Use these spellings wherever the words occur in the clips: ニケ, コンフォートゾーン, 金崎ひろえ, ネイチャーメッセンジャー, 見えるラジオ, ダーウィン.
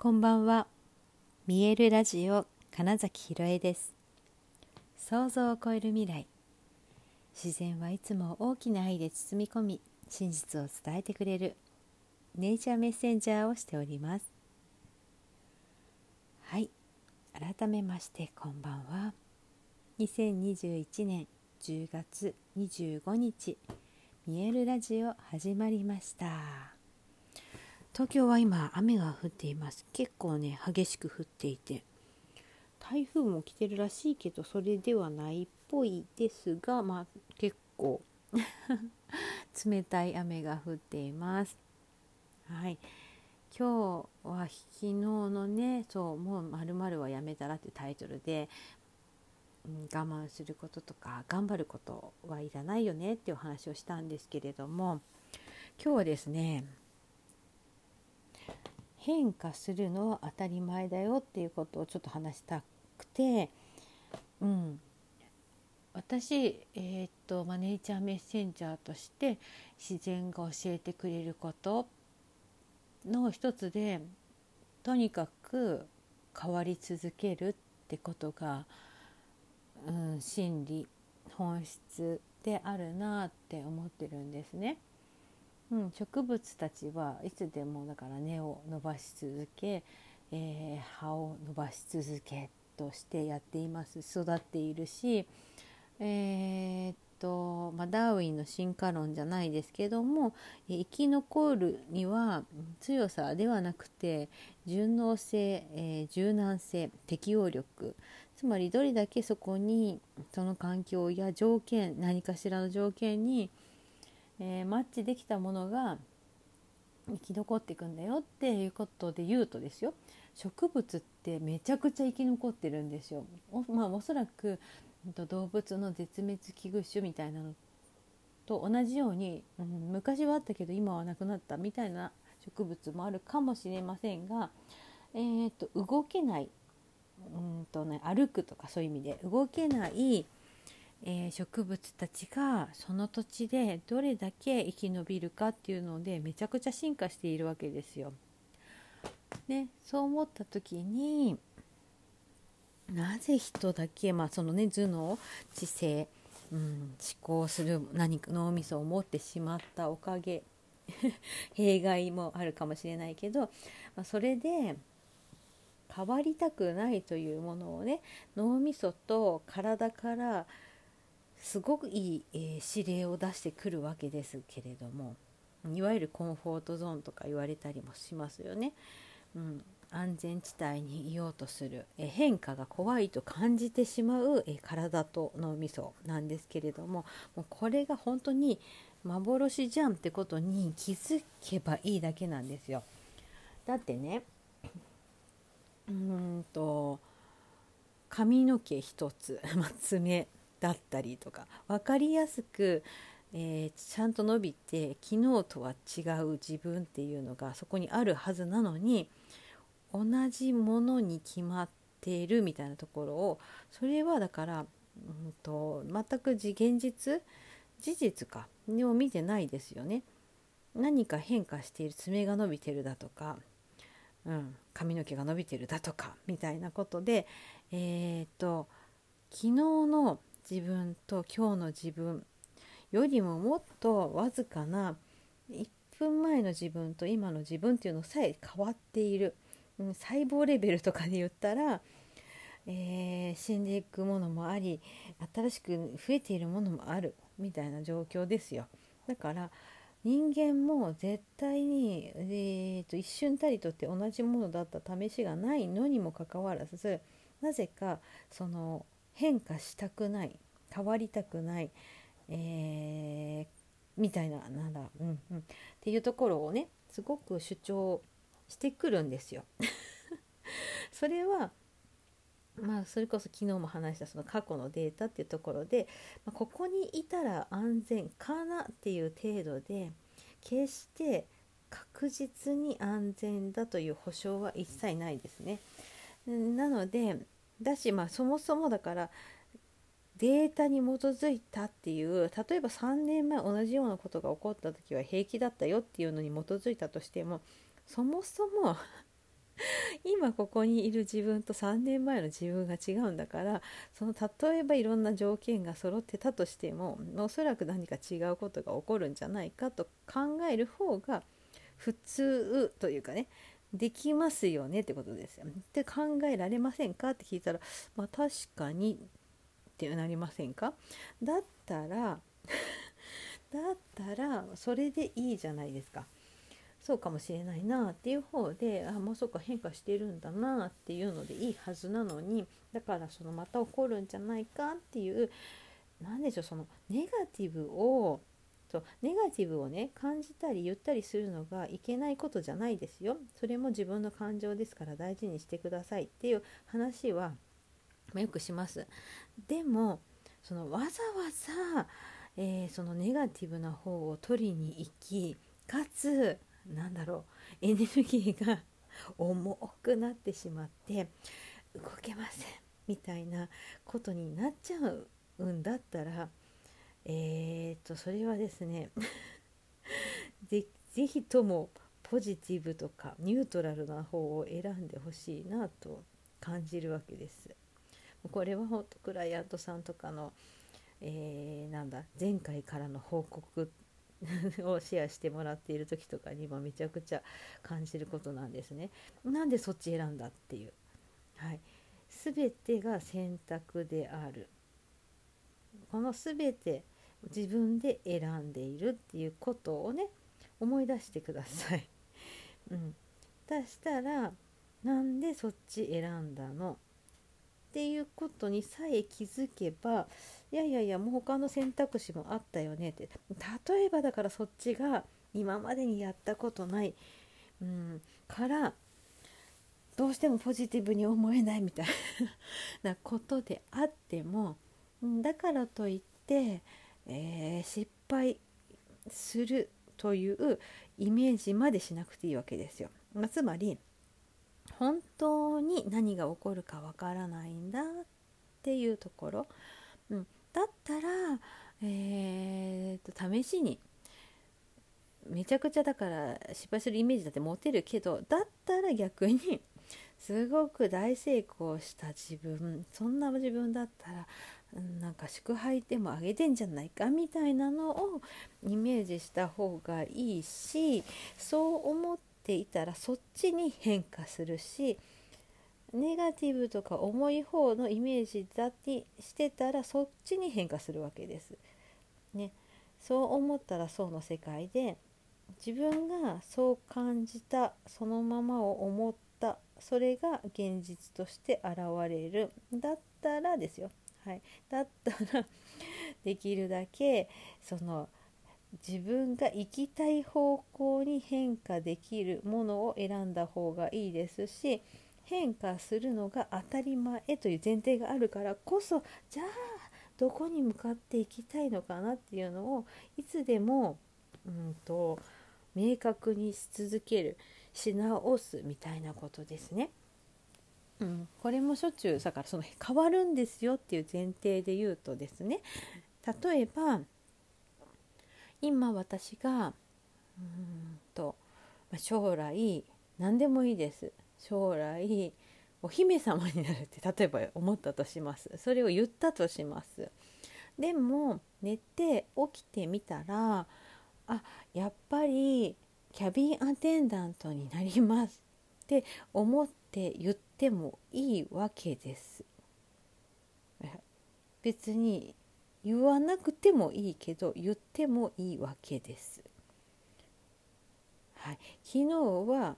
こんばんは。見えるラジオ金崎ひろえです。想像を超える未来。自然はいつも大きな愛で包み込み、真実を伝えてくれるネイチャーメッセンジャーをしております。はい、改めましてこんばんは。2021年10月25日、見えるラジオ始まりました。東京は今雨が降っています。結構ね、激しく降っていて、台風も来てるらしいけど、それではないっぽいですが、まあ結構冷たい雨が降っています。はい、今日は昨日のね、もう〇〇はやめたらってタイトルで、我慢することとか頑張ることはいらないよねっていうお話をしたんですけれども、今日はですね、変化するのは当たり前だよっていうことをちょっと話したくて、私、ネイチャーメッセンジャーとして自然が教えてくれることの一つで、とにかく変わり続けるってことが、真理、本質であるなって思ってるんですね。植物たちはいつでもだから根を伸ばし続け、葉を伸ばし続けとしてやっています。育っているし、ダーウィンの進化論じゃないですけども、生き残るには強さではなくて順応性、柔軟性、適応力、つまりどれだけそこにその環境や条件、何かしらの条件にマッチできたものが生き残っていくんだよっていうことで言うとですよ、植物ってめちゃくちゃ生き残ってるんですよ。おそらく動物の絶滅危惧種みたいなのと同じように、昔はあったけど今はなくなったみたいな植物もあるかもしれませんが、動けない、歩くとかそういう意味で動けない植物たちがその土地でどれだけ生き延びるかっていうのでめちゃくちゃ進化しているわけですよ。ね、そう思った時に、なぜ人だけ、頭脳、知性、思考する何か脳みそを持ってしまったおかげ弊害もあるかもしれないけど、それで変わりたくないというものをね、脳みそと体からすごくいい、指令を出してくるわけですけれども、いわゆるコンフォートゾーンとか言われたりもしますよね。安全地帯にいようとする、変化が怖いと感じてしまう、体と脳みそなんですけれども、もうこれが本当に幻じゃんってことに気づけばいいだけなんですよ。だってね、髪の毛一つ、爪だったりとか分かりやすく、ちゃんと伸びて昨日とは違う自分っていうのがそこにあるはずなのに、同じものに決まっているみたいなところを、それはだから、全く事実を見てないですよね。何か変化している、爪が伸びてるだとか、髪の毛が伸びてるだとかみたいなことで、昨日の自分と今日の自分よりももっとわずかな1分前の自分と今の自分っていうのさえ変わっている、細胞レベルとかで言ったら、死んでいくものもあり、新しく増えているものもあるみたいな状況ですよ。だから人間も絶対に、一瞬たりとって同じものだった試しがないのにもかかわらず、なぜかその変化したくない、変わりたくない、みたいな、っていうところをね、すごく主張してくるんですよ。それはそれこそ昨日も話したその過去のデータっていうところで、ここにいたら安全かなっていう程度で、決して確実に安全だという保証は一切ないですね。なのでだし、そもそもだからデータに基づいたっていう、例えば3年前同じようなことが起こった時は平気だったよっていうのに基づいたとしても、そもそも今ここにいる自分と3年前の自分が違うんだから、その例えばいろんな条件が揃ってたとしても、おそらく何か違うことが起こるんじゃないかと考える方が普通というかね、できますよねってことですよ。って考えられませんかって聞いたら、まあ確かにってなりませんか？だったらそれでいいじゃないですか。そうかもしれないなっていう方で、あ、もうそうか、変化してるんだなっていうのでいいはずなのに、だからそのまた起こるんじゃないかっていう、なんでしょう、そのネガティブをね、感じたり言ったりするのがいけないことじゃないですよ。それも自分の感情ですから大事にしてくださいっていう話はよくします。でもそのわざわざ、そのネガティブな方を取りに行き、かつエネルギーが重くなってしまって動けませんみたいなことになっちゃうんだったら、それはですねぜひともポジティブとかニュートラルな方を選んでほしいなと感じるわけです。これはほんとクライアントさんとかの、前回からの報告をシェアしてもらっている時とかに今めちゃくちゃ感じることなんですね。なんでそっち選んだっていう、はい、全てが選択である、この全て自分で選んでいるっていうことをね、思い出してください。だしたら、なんでそっち選んだのっていうことにさえ気づけば、いやもう他の選択肢もあったよねって、例えばだからそっちが今までにやったことない、からどうしてもポジティブに思えないみたいなことであっても、だからといって、失敗するというイメージまでしなくていいわけですよ。つまり本当に何が起こるかわからないんだっていうところ、だったら、試しにめちゃくちゃだから失敗するイメージだって持てるけど、だったら逆にすごく大成功した自分、そんな自分だったらなんか祝杯でもあげてんじゃないかみたいなのをイメージした方がいいし、そう思っていたらそっちに変化するし、ネガティブとか重い方のイメージだってしてたらそっちに変化するわけです、ね、そう思ったらそうの世界で、自分がそう感じたそのままを思った、それが現実として現れる。だったらですよ、はい、だったらできるだけその自分が行きたい方向に変化できるものを選んだ方がいいですし、変化するのが当たり前という前提があるからこそ、じゃあどこに向かっていきたいのかなっていうのをいつでも明確にし続ける、し直すみたいなことですね。これもしょっちゅうだから、その変わるんですよっていう前提で言うとですね、例えば今私が将来何でもいいです、将来お姫様になるって例えば思ったとします。それを言ったとします。でも寝て起きてみたら、あ、やっぱりキャビンアテンダントになりますって思って言ってもいいわけです。別に言わなくてもいいけど言ってもいいわけです、はい、昨日は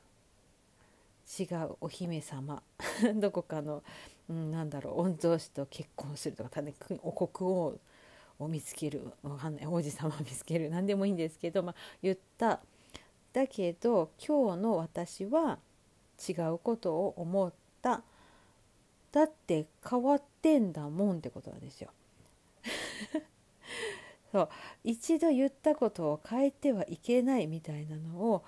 違うお姫様どこかの、御曹司と結婚するとか、お国王を見つける、王子様を見つける、何でもいいんですけど、言った。だけど今日の私は違うことを思った、だって変わってんだもんってことなんですよそう、一度言ったことを変えてはいけないみたいなのを、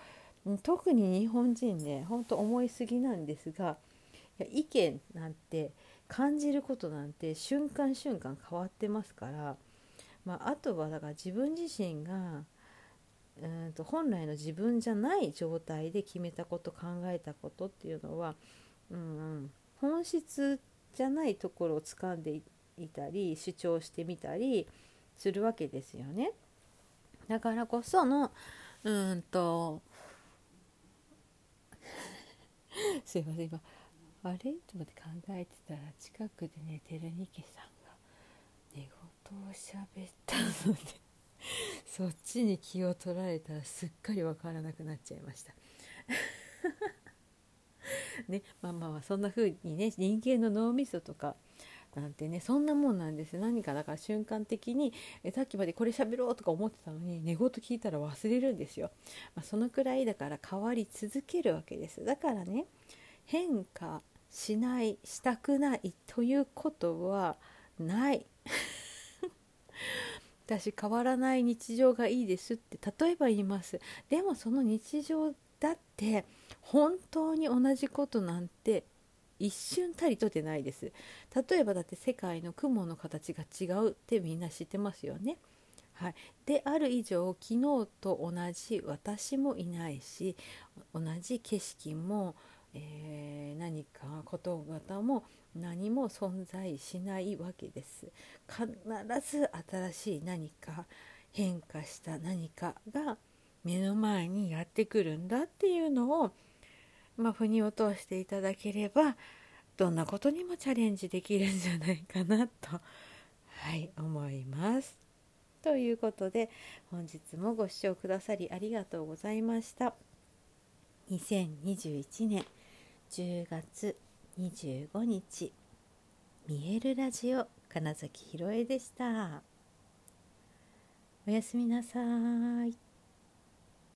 特に日本人ね、本当思いすぎなんですが、意見なんて感じることなんて瞬間瞬間変わってますから、あとはだから自分自身が本来の自分じゃない状態で決めたこと考えたことっていうのは、本質じゃないところを掴んでいたり主張してみたりするわけですよね。だからこそのすいません、今あれと思って考えてたら近くで寝てるニケさんが寝言をしゃべったのでそっちに気を取られたらすっかりわからなくなっちゃいましたね、まあそんな風にね、人間の脳みそとかなんてね、そんなもんなんですよ。何かだから瞬間的にさっきまでこれ喋ろうとか思ってたのに寝言聞いたら忘れるんですよ。そのくらいだから変わり続けるわけです。だからね、変化しないしたくないということはない私変わらない日常がいいですって例えば言います。でもその日常だって本当に同じことなんて一瞬たりとてないです。例えばだって世界の雲の形が違うってみんな知ってますよね、はい、である以上昨日と同じ私もいないし、同じ景色も、何か事柄も何も存在しないわけです。必ず新しい何か変化した何かが目の前にやってくるんだっていうのを腑に落としていただければ、どんなことにもチャレンジできるんじゃないかなと、はい、思います。ということで本日もご視聴くださりありがとうございました。2021年10月25日、見えるラジオ金崎ひろえでした。おやすみなさい。